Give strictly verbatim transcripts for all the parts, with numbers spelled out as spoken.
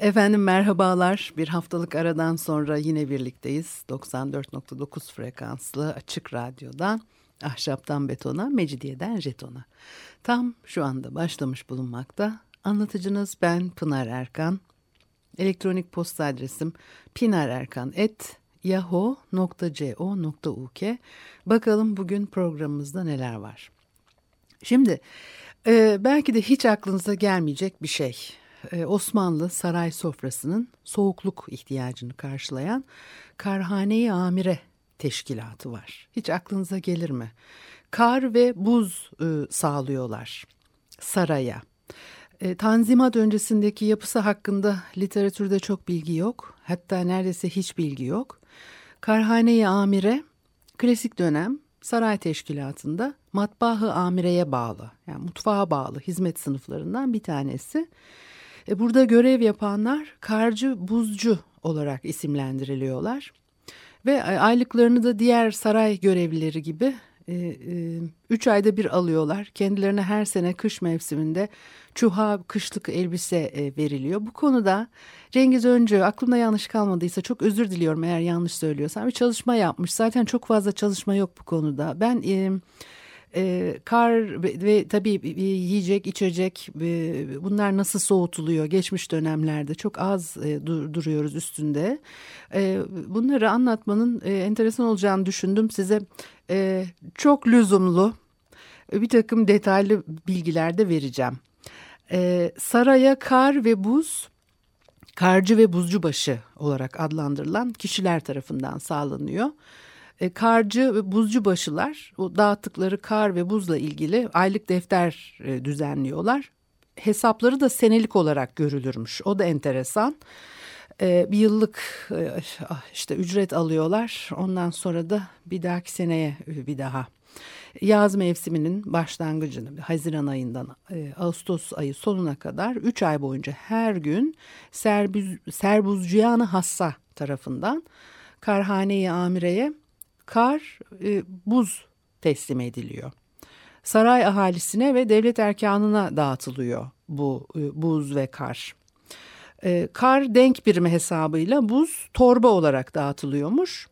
Efendim merhabalar. Bir haftalık aradan sonra yine birlikteyiz. doksan dört nokta dokuz frekanslı Açık Radyo'dan Ahşaptan Betona, Mecidiyeden Jeton'a. Tam şu anda başlamış bulunmakta. Anlatıcınız ben Pınar Erkan. Elektronik posta adresim pinarerkan at yahoo nokta co nokta uk. Bakalım bugün programımızda neler var. Şimdi e, belki de hiç aklınıza gelmeyecek bir şey. Osmanlı saray sofrasının soğukluk ihtiyacını karşılayan Karhâne-i Âmire teşkilatı var. Hiç aklınıza gelir mi? Kar ve buz sağlıyorlar saraya. Tanzimat öncesindeki yapısı hakkında literatürde çok bilgi yok. Hatta neredeyse hiç bilgi yok. Karhâne-i Âmire klasik dönem saray teşkilatında Matbah-ı Amire'ye bağlı, yani mutfağa bağlı hizmet sınıflarından bir tanesi. Burada görev yapanlar karcı, buzcu olarak isimlendiriliyorlar ve aylıklarını da diğer saray görevlileri gibi üç ayda bir alıyorlar. Kendilerine her sene kış mevsiminde çuha, kışlık elbise veriliyor. Bu konuda Cengiz Öncü, aklımda yanlış kalmadıysa çok özür diliyorum eğer yanlış söylüyorsam, bir çalışma yapmış. Zaten çok fazla çalışma yok bu konuda. Ben E, kar ve, ve tabii e, yiyecek, içecek e, bunlar nasıl soğutuluyor geçmiş dönemlerde çok az e, dur, duruyoruz üstünde. E, bunları anlatmanın e, enteresan olacağını düşündüm. Size e, çok lüzumlu bir takım detaylı bilgiler de vereceğim. E, saraya kar ve buz, karcı ve buzcubaşı olarak adlandırılan kişiler tarafından sağlanıyor. Karcı ve buzcubaşılar o dağıttıkları kar ve buzla ilgili aylık defter düzenliyorlar. Hesapları da senelik olarak görülürmüş. O da enteresan. Bir yıllık işte ücret alıyorlar. Ondan sonra da bir dahaki seneye bir daha. Yaz mevsiminin başlangıcını Haziran ayından Ağustos ayı sonuna kadar üç ay boyunca her gün Serbüz, Serbüzciyan-ı Hassa tarafından Karhâne-i Âmire'ye kar, e, buz teslim ediliyor. Saray ahalisine ve devlet erkanına dağıtılıyor bu e, buz ve kar. E, kar denk birimi hesabıyla buz torba olarak dağıtılıyormuş.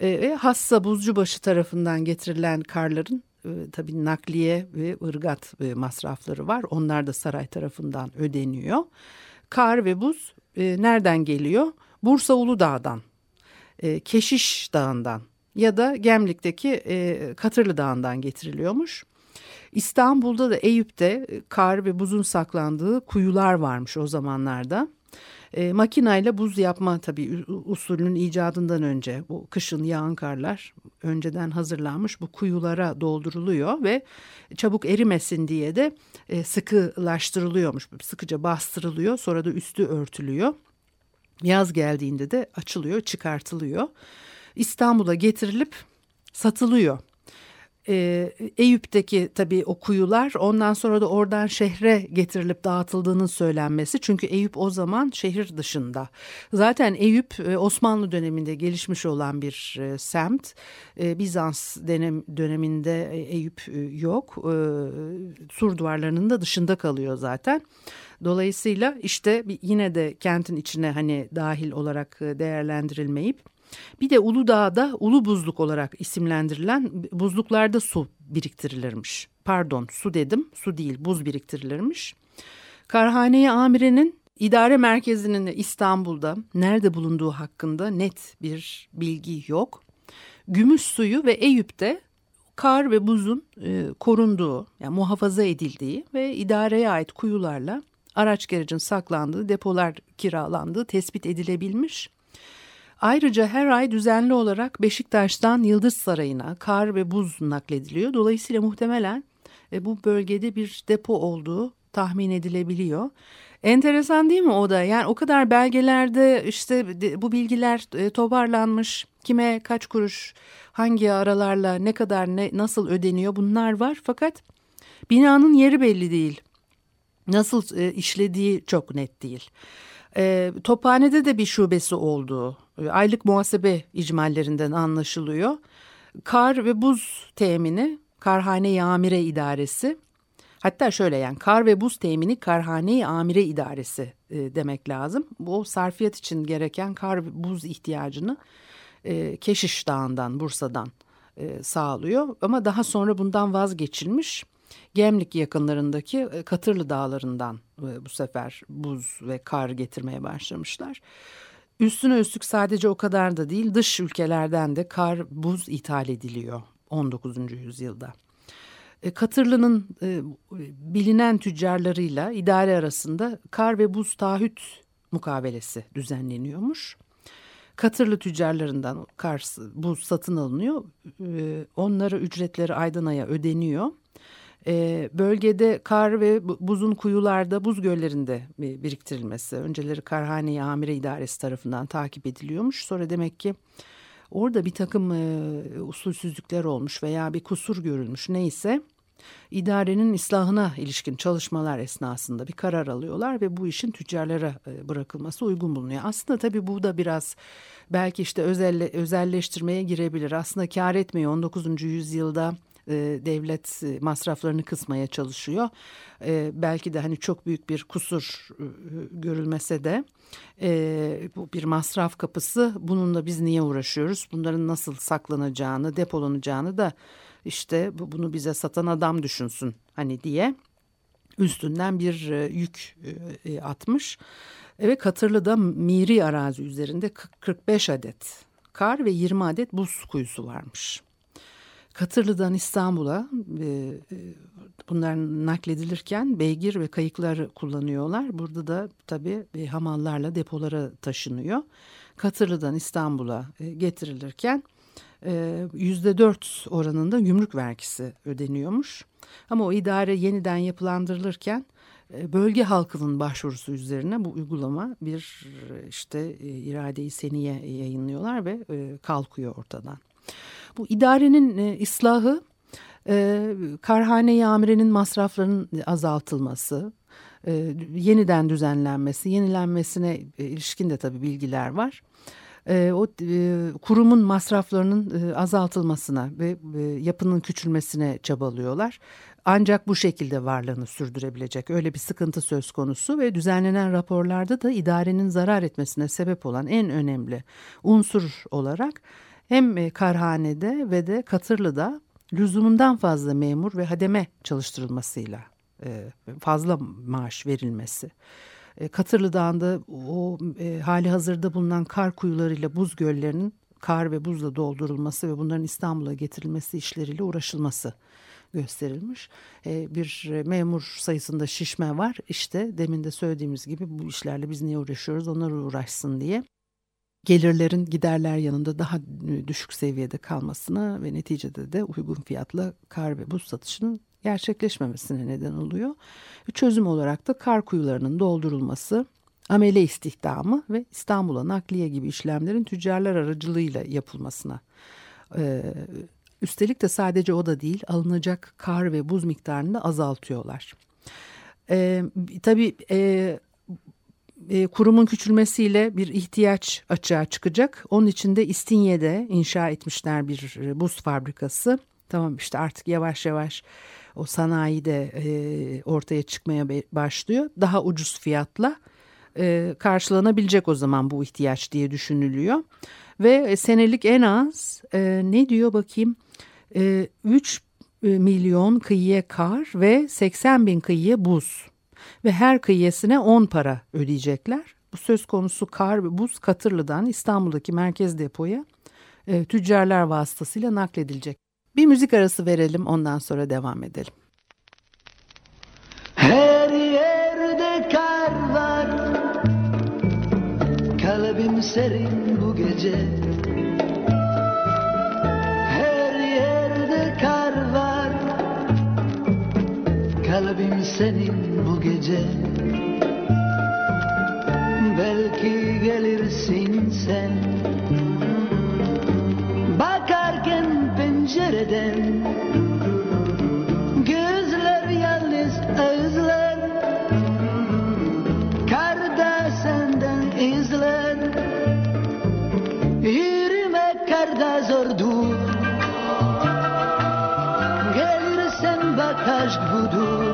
E, ve Hassa Buzcubaşı tarafından getirilen karların e, tabii nakliye ve ırgat e, masrafları var. Onlar da saray tarafından ödeniyor. Kar ve buz e, nereden geliyor? Bursa Uludağ'dan, e, Keşiş Dağı'ndan ya da Gemlik'teki e, Katırlı Dağı'ndan getiriliyormuş. İstanbul'da da Eyüp'te kar ve buzun saklandığı kuyular varmış o zamanlarda. E, makinayla buz yapma tabii usulünün icadından önce bu kışın yağan karlar önceden hazırlanmış bu kuyulara dolduruluyor ve çabuk erimesin diye de e, sıkılaştırılıyormuş. Sıkıca bastırılıyor, sonra da üstü örtülüyor. Yaz geldiğinde de açılıyor, çıkartılıyor. İstanbul'a getirilip satılıyor. Ee, Eyüp'teki tabii o kuyular ondan sonra da oradan şehre getirilip dağıtıldığının söylenmesi. Çünkü Eyüp o zaman şehir dışında. Zaten Eyüp Osmanlı döneminde gelişmiş olan bir semt. Ee, Bizans döneminde Eyüp yok. Ee, sur duvarlarının da dışında kalıyor zaten. Dolayısıyla işte yine de kentin içine hani dahil olarak değerlendirilmeyip. Bir de Uludağ'da Ulu Buzluk olarak isimlendirilen buzluklarda su biriktirilirmiş. Pardon, su dedim, su değil, buz biriktirilirmiş. Karhâne-i Âmire'nin idare merkezinin İstanbul'da nerede bulunduğu hakkında net bir bilgi yok. Gümüşsuyu ve Eyüp'te kar ve buzun e, korunduğu, yani muhafaza edildiği ve idareye ait kuyularla araç gerecin saklandığı depolar kiralandığı tespit edilebilmiş. Ayrıca her ay düzenli olarak Beşiktaş'tan Yıldız Sarayı'na kar ve buz naklediliyor. Dolayısıyla muhtemelen bu bölgede bir depo olduğu tahmin edilebiliyor. Enteresan değil mi o da? Yani o kadar belgelerde işte bu bilgiler toparlanmış, kime kaç kuruş, hangi aralarla ne kadar ne nasıl ödeniyor, bunlar var. Fakat binanın yeri belli değil. Nasıl e, işlediği çok net değil. E, Tophane'de de bir şubesi olduğu e, aylık muhasebe icmallerinden anlaşılıyor. Kar ve buz temini Karhâne-i Âmire İdaresi. Hatta şöyle, yani kar ve buz temini Karhâne-i Âmire İdaresi e, demek lazım. Bu sarfiyat için gereken kar ve buz ihtiyacını e, Keşiş Dağı'ndan, Bursa'dan e, sağlıyor. Ama daha sonra bundan vazgeçilmiş. Gemlik yakınlarındaki Katırlı Dağları'ndan bu sefer buz ve kar getirmeye başlamışlar. Üstüne üstlük sadece o kadar da değil, dış ülkelerden de kar, buz ithal ediliyor on dokuzuncu yüzyılda. Katırlı'nın bilinen tüccarlarıyla idare arasında kar ve buz taahhüt mukavelesi düzenleniyormuş. Katırlı tüccarlarından kar, buz satın alınıyor, onlara ücretleri Aydana'ya ödeniyor. Ee, bölgede kar ve buzun kuyularda, buz göllerinde biriktirilmesi önceleri Karhâne-i Âmire İdaresi tarafından takip ediliyormuş. Sonra demek ki orada bir takım e, usulsüzlükler olmuş veya bir kusur görülmüş, neyse idarenin islahına ilişkin çalışmalar esnasında bir karar alıyorlar ve bu işin tüccarlara e, bırakılması uygun bulunuyor. Aslında tabii bu da biraz belki işte özelle, özelleştirmeye girebilir. Aslında kar etmiyor, on dokuzuncu yüzyılda devlet masraflarını kısmaya çalışıyor. Belki de hani çok büyük bir kusur görülmese de bu bir masraf kapısı. Bununla biz niye uğraşıyoruz? Bunların nasıl saklanacağını, depolanacağını da işte bunu bize satan adam düşünsün hani diye üstünden bir yük atmış. Ve Katırlı'da miri arazi üzerinde kırk beş adet kar ve yirmi adet buz kuyusu varmış. Katırlı'dan İstanbul'a e, bunlar nakledilirken beygir ve kayıklar kullanıyorlar. Burada da tabii e, hamallarla depolara taşınıyor. Katırlı'dan İstanbul'a e, getirilirken e, yüzde dört oranında gümrük vergisi ödeniyormuş. Ama o idare yeniden yapılandırılırken e, bölge halkının başvurusu üzerine bu uygulama bir işte e, irade-i seniye yayınlıyorlar ve e, kalkıyor ortadan. Bu idarenin e, ıslahı, e, Karhâne-i Âmire'nin masraflarının azaltılması, e, yeniden düzenlenmesi, yenilenmesine e, ilişkin de tabii bilgiler var. E, o e, kurumun masraflarının e, azaltılmasına ve e, yapının küçülmesine çabalıyorlar. Ancak bu şekilde varlığını sürdürebilecek, öyle bir sıkıntı söz konusu ve düzenlenen raporlarda da idarenin zarar etmesine sebep olan en önemli unsur olarak hem Karhane'de ve de Katırlı'da lüzumundan fazla memur ve hademe çalıştırılmasıyla fazla maaş verilmesi. Katırlı Dağı'nda o hali hazırda bulunan kar kuyularıyla buz göllerinin kar ve buzla doldurulması ve bunların İstanbul'a getirilmesi işleriyle uğraşılması gösterilmiş. Bir memur sayısında şişme var. İşte demin de söylediğimiz gibi bu işlerle biz niye uğraşıyoruz, onlar uğraşsın diye. Gelirlerin giderler yanında daha düşük seviyede kalmasına ve neticede de uygun fiyatla kar ve buz satışının gerçekleşmemesine neden oluyor. Çözüm olarak da kar kuyularının doldurulması, amele istihdamı ve İstanbul'a nakliye gibi işlemlerin tüccarlar aracılığıyla yapılmasına. Ee, üstelik de sadece o da değil, alınacak kar ve buz miktarını da azaltıyorlar. Ee, tabii... E, Kurumun küçülmesiyle bir ihtiyaç açığa çıkacak. Onun için de İstinye'de inşa etmişler bir buz fabrikası. Tamam, işte artık yavaş yavaş o sanayi de ortaya çıkmaya başlıyor. Daha ucuz fiyatla karşılanabilecek o zaman bu ihtiyaç diye düşünülüyor. Ve senelik en az ne diyor bakayım, üç milyon kıyıya kar ve seksen bin kıyıya buz. Ve her kıyısına on para ödeyecekler. Bu söz konusu kar ve buz Katırlı'dan İstanbul'daki merkez depoya e, tüccarlar vasıtasıyla nakledilecek. Bir müzik arası verelim, ondan sonra devam edelim. Her yerde kar var, kalbim serin bu gece. Her yerde kar var, kalbim senin bu gece. gece. Belki gelirsin sen, bakarken pencereden. Gözler yalnız özler, karda senden izler. Yürümek karda zordur, gelirsen bak aşk budur.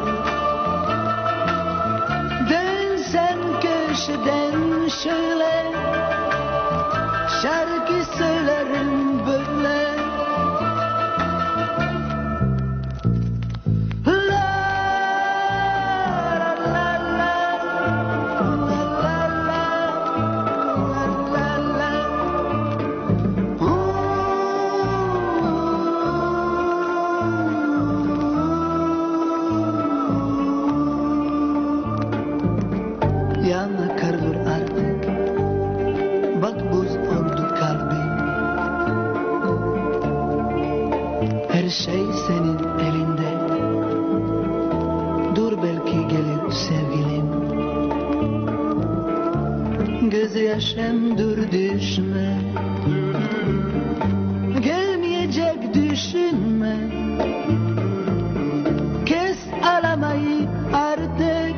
Dönsen köşeden şöyle, şarkı söylerim böyle. Şey senin elinde, dur belki gelir sevgilim. Gözyaşım dur düşme, gelmeyecek düşünme. Kes alamayı artık,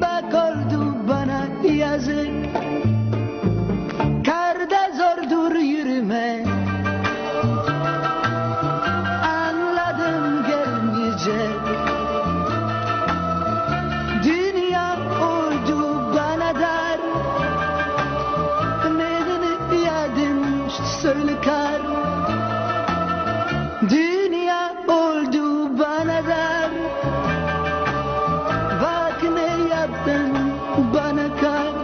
bak oldu bana yazık. Karda zordur yürüme, dünya oldu bana dar. Nedeni yadım söyle kar, dünya oldu bana dar. Bak ne yaptın bana kar.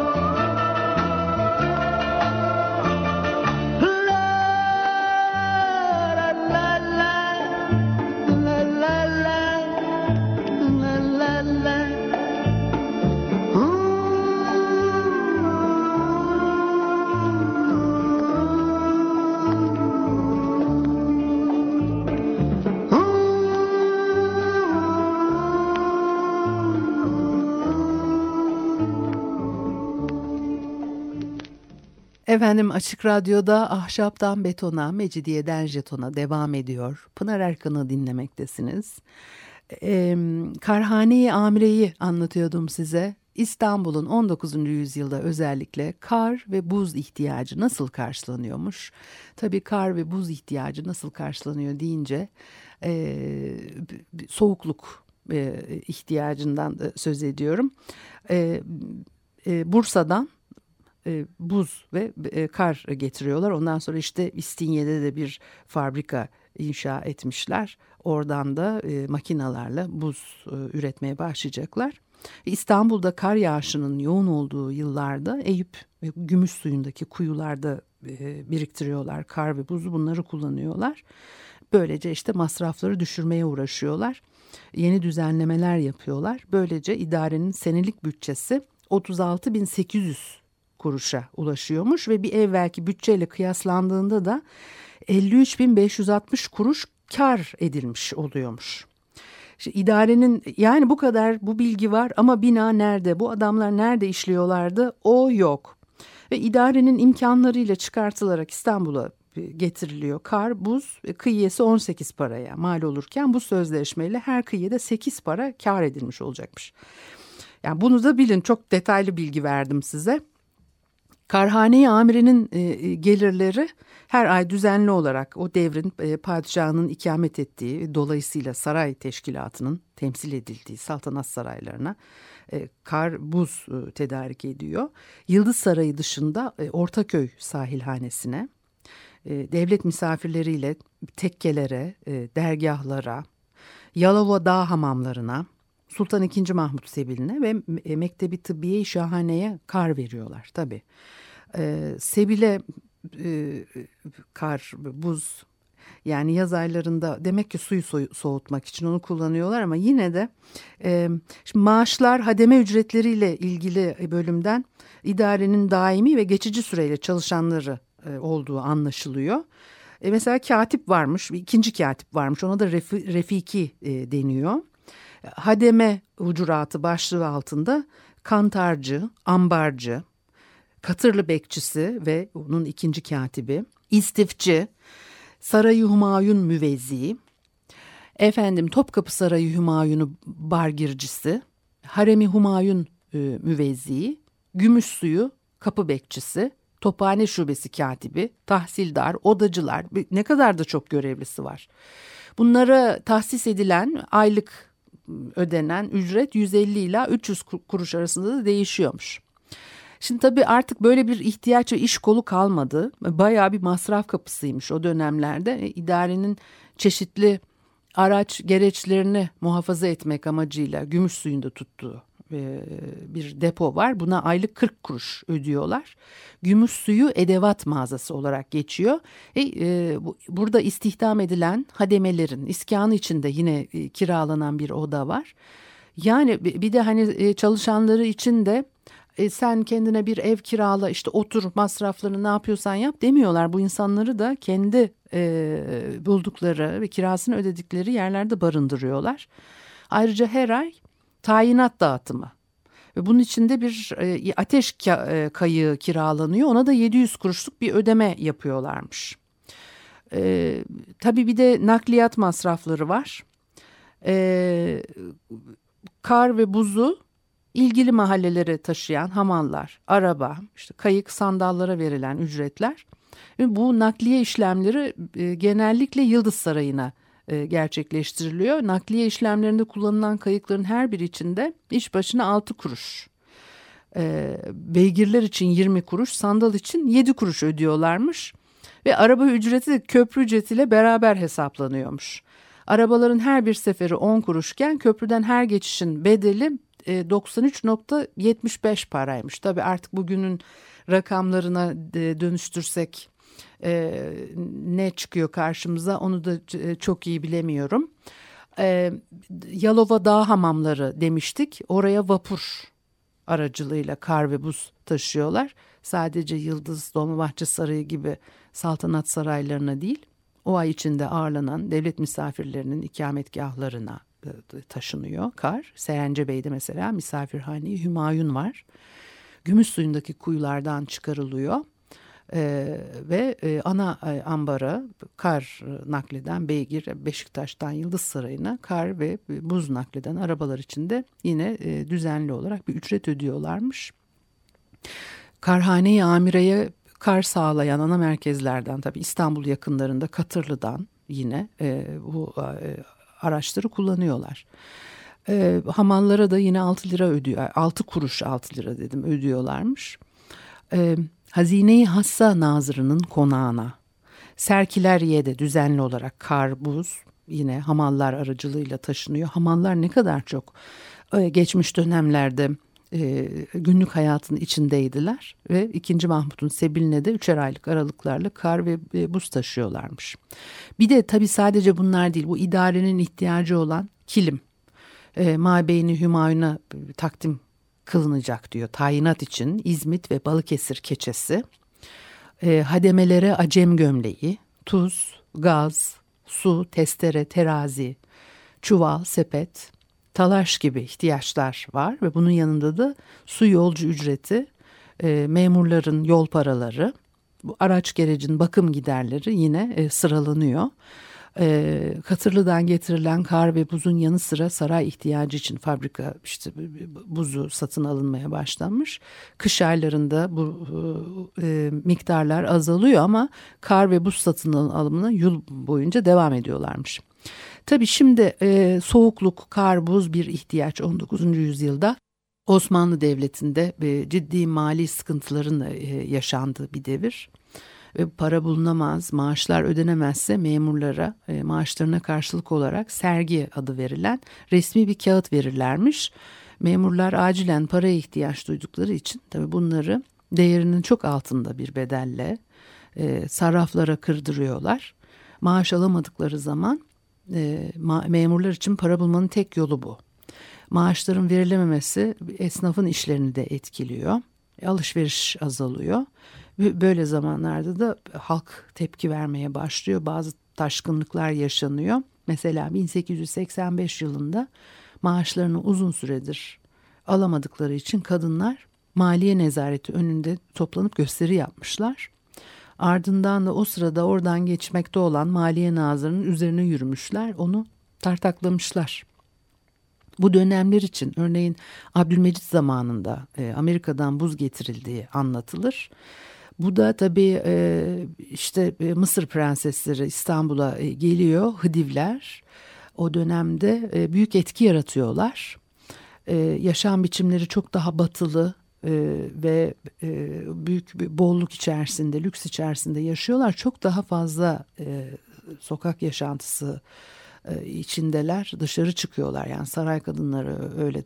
Efendim Açık Radyo'da Ahşaptan Betona, Mecidiyeden Jeton'a devam ediyor. Pınar Erkan'ı dinlemektesiniz. Ee, Karhâne-i Âmire'yi anlatıyordum size. İstanbul'un on dokuzuncu yüzyılda özellikle kar ve buz ihtiyacı nasıl karşılanıyormuş? Tabii kar ve buz ihtiyacı nasıl karşılanıyor deyince e, soğukluk e, ihtiyacından söz ediyorum. E, e, Bursa'dan buz ve kar getiriyorlar. Ondan sonra işte İstinye'de de bir fabrika inşa etmişler. Oradan da makinalarla buz üretmeye başlayacaklar. İstanbul'da kar yağışının yoğun olduğu yıllarda Eyüp ve Gümüşsuyu'ndaki kuyularda biriktiriyorlar kar ve buzu, bunları kullanıyorlar. Böylece işte masrafları düşürmeye uğraşıyorlar. Yeni düzenlemeler yapıyorlar. Böylece idarenin senelik bütçesi otuz altı bin sekiz yüz kuruşa ulaşıyormuş ve bir evvelki bütçeyle kıyaslandığında da elli üç bin beş yüz altmış kuruş kar edilmiş oluyormuş. Şimdi idarenin, yani bu kadar bu bilgi var ama bina nerede, bu adamlar nerede işliyorlardı, o yok. Ve idarenin imkanlarıyla çıkartılarak İstanbul'a getiriliyor kar, buz. Kıyesi on sekiz paraya mal olurken bu sözleşmeyle her kıyede sekiz para kar edilmiş olacakmış. Yani bunu da bilin, çok detaylı bilgi verdim size. Karhâne-i Âmire'nin gelirleri her ay düzenli olarak o devrin padişahının ikamet ettiği, dolayısıyla saray teşkilatının temsil edildiği saltanat saraylarına kar buz tedarik ediyor. Yıldız Sarayı dışında Ortaköy sahilhanesine, devlet misafirleriyle tekkelere, dergahlara, Yalova dağ hamamlarına, Sultan ikinci. Mahmut Sebil'ine ve Mektebi Tıbbiye-i Şahane'ye kar veriyorlar tabii. Ee, Sebil'e e, kar, buz, yani yaz aylarında demek ki suyu so- soğutmak için onu kullanıyorlar ama yine de e, şimdi maaşlar, hademe ücretleriyle ilgili bölümden idarenin daimi ve geçici süreyle çalışanları e, olduğu anlaşılıyor. E, mesela katip varmış, ikinci katip varmış, ona da ref- refiki e, deniyor. Hademe Hucuratı başlığı altında kantarcı, ambarcı, Katırlı bekçisi ve onun ikinci katibi, istifçi, Sarayı Humayun müvezziği, efendim Topkapı Sarayı Hümayun'u bargircisi, Haremi Humayun e, müvezziği, Gümüşsuyu kapı bekçisi, Tophane şubesi katibi, tahsildar, odacılar, ne kadar da çok görevlisi var. Bunlara tahsis edilen aylık ödenen ücret yüz elli ila üç yüz kuruş arasında da değişiyormuş. Şimdi tabii artık böyle bir ihtiyaç ve iş kolu kalmadı. Bayağı bir masraf kapısıymış o dönemlerde. İdarenin çeşitli araç gereçlerini muhafaza etmek amacıyla Gümüşsuyu'nda tuttuğu bir depo var. Buna aylık kırk kuruş ödüyorlar. Gümüşsuyu edevat mağazası olarak geçiyor. E, e, burada istihdam edilen hademelerin iskanı içinde yine kiralanan bir oda var. Yani bir de hani çalışanları için de E sen kendine bir ev kirala, işte otur, masraflarını ne yapıyorsan yap demiyorlar. Bu insanları da kendi e, buldukları ve kirasını ödedikleri yerlerde barındırıyorlar. Ayrıca her ay tayinat dağıtımı ve bunun içinde bir e, ateş kayığı kiralanıyor. Ona da yedi yüz kuruşluk bir ödeme yapıyorlarmış. E, tabii bir de nakliyat masrafları var. E, kar ve buzu İlgili mahallelere taşıyan hamallar, araba, işte kayık, sandallara verilen ücretler. Bu nakliye işlemleri genellikle Yıldız Sarayı'na gerçekleştiriliyor. Nakliye işlemlerinde kullanılan kayıkların her biri içinde iş başına altı kuruş. Beygirler için yirmi kuruş, sandal için yedi kuruş ödüyorlarmış. Ve araba ücreti de köprü ücretiyle beraber hesaplanıyormuş. Arabaların her bir seferi on kuruşken köprüden her geçişin bedeli doksan üç virgül yetmiş beş paraymış. Tabii artık bugünün rakamlarına dönüştürsek ne çıkıyor karşımıza onu da çok iyi bilemiyorum. Yalova dağ hamamları demiştik. Oraya vapur aracılığıyla kar ve buz taşıyorlar. Sadece Yıldız, Dolmabahçe Sarayı gibi saltanat saraylarına değil, o ay içinde ağırlanan devlet misafirlerinin ikametgahlarına taşınıyor kar. Serencebey'de mesela Misafirhanei Hümayun var. Gümüşsuyu'ndaki kuyulardan çıkarılıyor ee, ve e, ana ambara kar nakleden beygir, Beşiktaş'tan Yıldız Sarayı'na kar ve buz nakleden arabalar içinde yine e, düzenli olarak bir ücret ödüyorlarmış. Karhâne-i Âmire'ye kar sağlayan ana merkezlerden tabii İstanbul yakınlarında Katırlı'dan yine e, bu e, araçları kullanıyorlar. E, hamallara da yine altı lira ödüyor. altı kuruş altı lira dedim ödüyorlarmış. E, Hazine-i Hassa Nazırı'nın konağına, Serkileriye de düzenli olarak kar, buz yine hamallar aracılığıyla taşınıyor. Hamallar ne kadar çok e, geçmiş dönemlerde e, günlük hayatın içindeydiler ve ikinci. Mahmut'un Sebil'ine de üçer aylık aralıklarla kar ve buz taşıyorlarmış. Bir de tabii sadece bunlar değil, bu idarenin ihtiyacı olan kilim e, Mabeyni Hümayun'a takdim kılınacak diyor. Tayinat için İzmit ve Balıkesir keçesi, e, hademelere acem gömleği, tuz, gaz, su, testere, terazi, çuval, sepet, talaş gibi ihtiyaçlar var ve bunun yanında da su yolcu ücreti, e, memurların yol paraları, bu araç gerecin bakım giderleri yine e, sıralanıyor. E, Katırlı'dan getirilen kar ve buzun yanı sıra saray ihtiyacı için fabrika işte buzu satın alınmaya başlanmış. Kış aylarında bu e, miktarlar azalıyor ama kar ve buz satın alımına yıl boyunca devam ediyorlarmış. Tabii şimdi e, soğukluk, kar, buz bir ihtiyaç on dokuzuncu yüzyılda. Osmanlı Devleti'nde e, ciddi mali sıkıntıların e, yaşandığı bir devir. E, para bulunamaz, maaşlar ödenemezse memurlara e, maaşlarına karşılık olarak sergi adı verilen resmi bir kağıt verirlermiş. Memurlar acilen paraya ihtiyaç duydukları için tabii bunları değerinin çok altında bir bedelle e, sarraflara kırdırıyorlar. Maaş alamadıkları zaman e, ma- memurlar için para bulmanın tek yolu bu. Maaşların verilememesi esnafın işlerini de etkiliyor. E, alışveriş azalıyor. Böyle zamanlarda da halk tepki vermeye başlıyor. Bazı taşkınlıklar yaşanıyor. Mesela bin sekiz yüz seksen beş yılında maaşlarını uzun süredir alamadıkları için kadınlar maliye nezareti önünde toplanıp gösteri yapmışlar. Ardından da o sırada oradan geçmekte olan maliye nazırının üzerine yürümüşler, onu tartaklamışlar. Bu dönemler için örneğin Abdülmecit zamanında Amerika'dan buz getirildiği anlatılır. Bu da tabii işte Mısır prensesleri İstanbul'a geliyor, Hıdivler o dönemde büyük etki yaratıyorlar. Yaşam biçimleri çok daha batılı ve büyük bir bolluk içerisinde, lüks içerisinde yaşıyorlar. Çok daha fazla sokak yaşantısı içindeler, dışarı çıkıyorlar. Yani saray kadınları öyle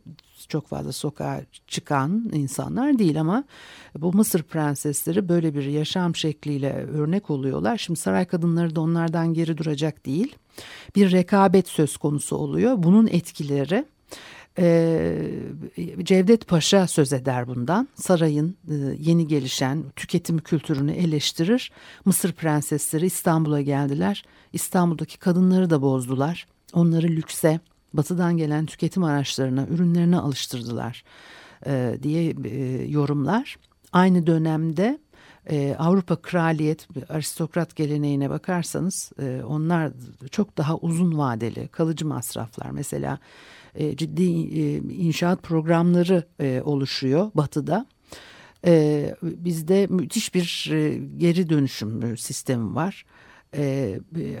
çok fazla sokağa çıkan insanlar değil ama bu Mısır prensesleri böyle bir yaşam şekliyle örnek oluyorlar. Şimdi saray kadınları da onlardan geri duracak değil. Bir rekabet söz konusu oluyor. Bunun etkileri, Cevdet Paşa söz eder bundan, sarayın yeni gelişen tüketim kültürünü eleştirir. Mısır prensesleri İstanbul'a geldiler, İstanbul'daki kadınları da bozdular, onları lükse, batıdan gelen tüketim araçlarına, ürünlerine alıştırdılar diye yorumlar. Aynı dönemde Avrupa kraliyet aristokrat geleneğine bakarsanız onlar çok daha uzun vadeli kalıcı masraflar, mesela ciddi inşaat programları oluşuyor batıda. Bizde müthiş bir geri dönüşüm sistemi var.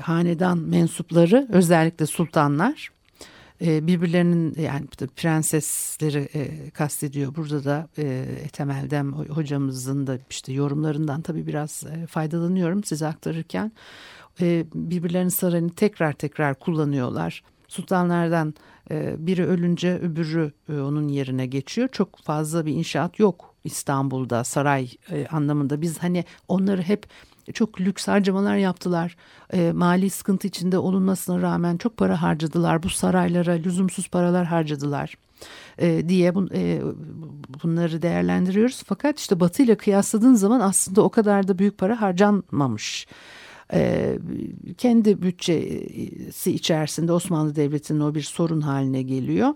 Hanedan mensupları, özellikle sultanlar, birbirlerinin, yani prensesleri kastediyor. Burada da Ethem Eldem hocamızın da işte yorumlarından tabii biraz faydalanıyorum size aktarırken. Birbirlerinin sarayını tekrar tekrar kullanıyorlar. Sultanlardan biri ölünce öbürü onun yerine geçiyor. Çok fazla bir inşaat yok İstanbul'da saray anlamında. Biz hani onları hep çok lüks harcamalar yaptılar. Mali sıkıntı içinde olunmasına rağmen çok para harcadılar. Bu saraylara lüzumsuz paralar harcadılar diye bunları değerlendiriyoruz. Fakat işte Batı ile kıyasladığın zaman aslında o kadar da büyük para harcanmamış. Kendi bütçesi içerisinde Osmanlı Devleti'nin o bir sorun haline geliyor.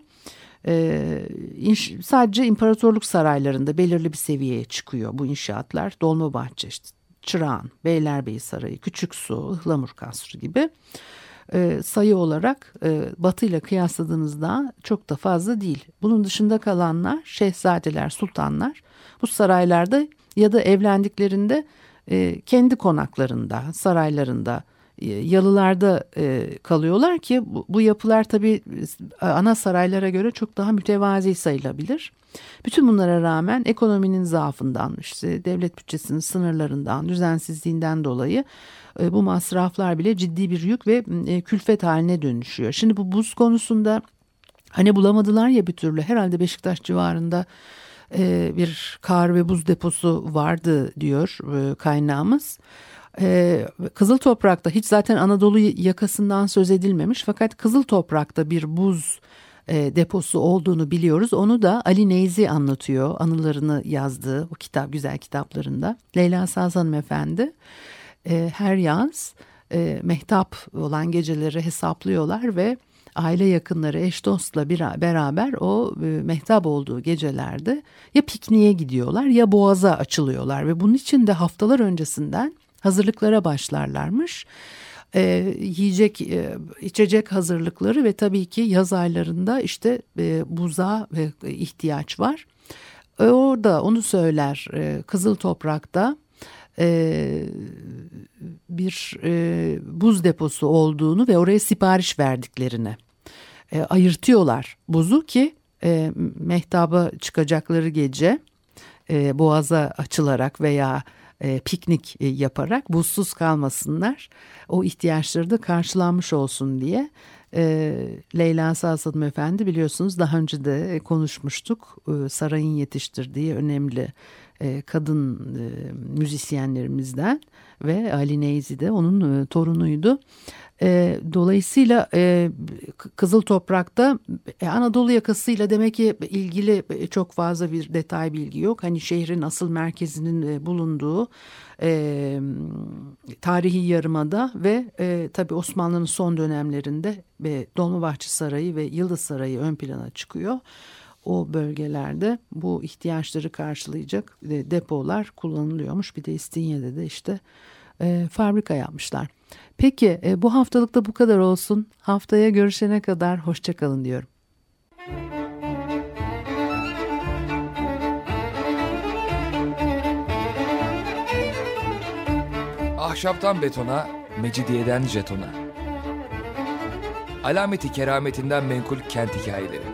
Sadece imparatorluk saraylarında belirli bir seviyeye çıkıyor bu inşaatlar. Dolmabahçe, işte Çırağan, Beylerbeyi Sarayı, Küçüksu, Ihlamur Kasrı gibi sayı olarak Batı ile kıyasladığınızda çok da fazla değil. Bunun dışında kalanlar, şehzadeler, sultanlar bu saraylarda ya da evlendiklerinde kendi konaklarında, saraylarında, yalılarda kalıyorlar ki bu yapılar tabii ana saraylara göre çok daha mütevazi sayılabilir. Bütün bunlara rağmen ekonominin zaafından, işte devlet bütçesinin sınırlarından, düzensizliğinden dolayı bu masraflar bile ciddi bir yük ve külfet haline dönüşüyor. Şimdi bu buz konusunda hani bulamadılar ya bir türlü, herhalde Beşiktaş civarında bir kar ve buz deposu vardı diyor kaynağımız. Kızıl Toprak'ta hiç zaten Anadolu yakasından söz edilmemiş, fakat Kızıl Toprak'ta bir buz deposu olduğunu biliyoruz. Onu da Ali Neyzi anlatıyor, anılarını yazdığı o kitap, güzel kitaplarında. Leyla Saz Hanım efendi her yaz mehtap olan geceleri hesaplıyorlar ve aile yakınları, eş dostla bir beraber o mehtap olduğu gecelerde ya pikniğe gidiyorlar ya boğaza açılıyorlar ve bunun için de haftalar öncesinden hazırlıklara başlarlarmış. Ee, yiyecek, içecek hazırlıkları ve tabii ki yaz aylarında işte buza ihtiyaç var. Orada onu söyler, Kızıl Toprak'ta Ee, bir e, buz deposu olduğunu ve oraya sipariş verdiklerini e, ayırtıyorlar buzu ki e, mehtaba çıkacakları gece e, boğaza açılarak veya e, piknik e, yaparak buzsuz kalmasınlar, o ihtiyaçları da karşılanmış olsun diye. E, Leyla Saz Hanım efendi biliyorsunuz daha önce de konuşmuştuk, e, sarayın yetiştirdiği önemli e, kadın e, müzisyenlerimizden ve Ali Neyzi de onun e, torunuydu. E, dolayısıyla e, Kızıl Toprak'ta e, Anadolu yakasıyla demek ki ilgili çok fazla bir detay bilgi yok. Hani şehrin asıl merkezinin e, bulunduğu e, tarihi yarımada ve e, tabii Osmanlı'nın son dönemlerinde e, Dolmabahçe Sarayı ve Yıldız Sarayı ön plana çıkıyor. O bölgelerde bu ihtiyaçları karşılayacak e, depolar kullanılıyormuş. Bir de İstinye'de de işte e, fabrika yapmışlar. Peki e, bu haftalıkta bu kadar olsun. Haftaya görüşene kadar hoşça kalın diyorum. Ahşaptan betona, mecidiyeden jetona. Alameti kerametinden menkul kent hikayeleri.